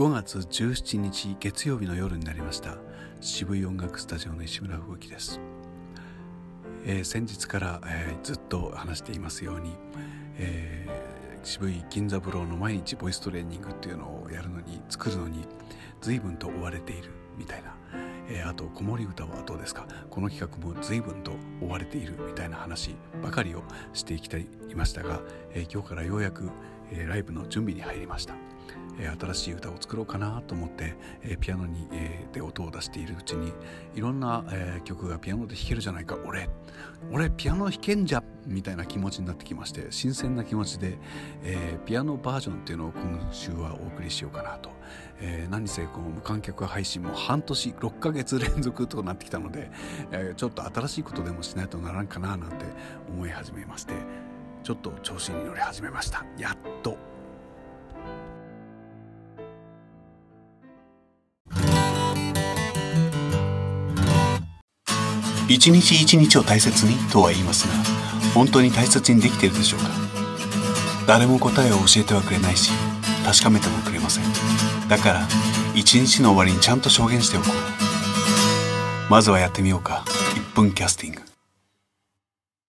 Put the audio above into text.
5月17日月曜日の夜になりました。渋い音楽スタジオの石村風紀です。先日から、ずっと話していますように、渋い金三郎の毎日ボイストレーニングっていうのをやるのに作るのに随分と追われているみたいな、あと子守歌はどうですか、この企画も随分と追われているみたいな話ばかりをしてきていましたが、今日からようやく、ライブの準備に入りました。新しい歌を作ろうかなと思ってピアノにで音を出しているうちに、いろんな曲がピアノで弾けるじゃないか、俺ピアノ弾けんじゃみたいな気持ちになってきまして、新鮮な気持ちでピアノバージョンっていうのを今週はお送りしようかなと。何せこの無観客配信も半年6ヶ月連続となってきたので、ちょっと新しいことでもしないとならんかななんて思い始めまして、ちょっと調子に乗り始めました。やっと一日一日を大切にとは言いますが、本当に大切にできているでしょうか。誰も答えを教えてはくれないし、確かめてもくれません。だから一日の終わりにちゃんと証言しておこう。まずはやってみようか。1分キャスティング。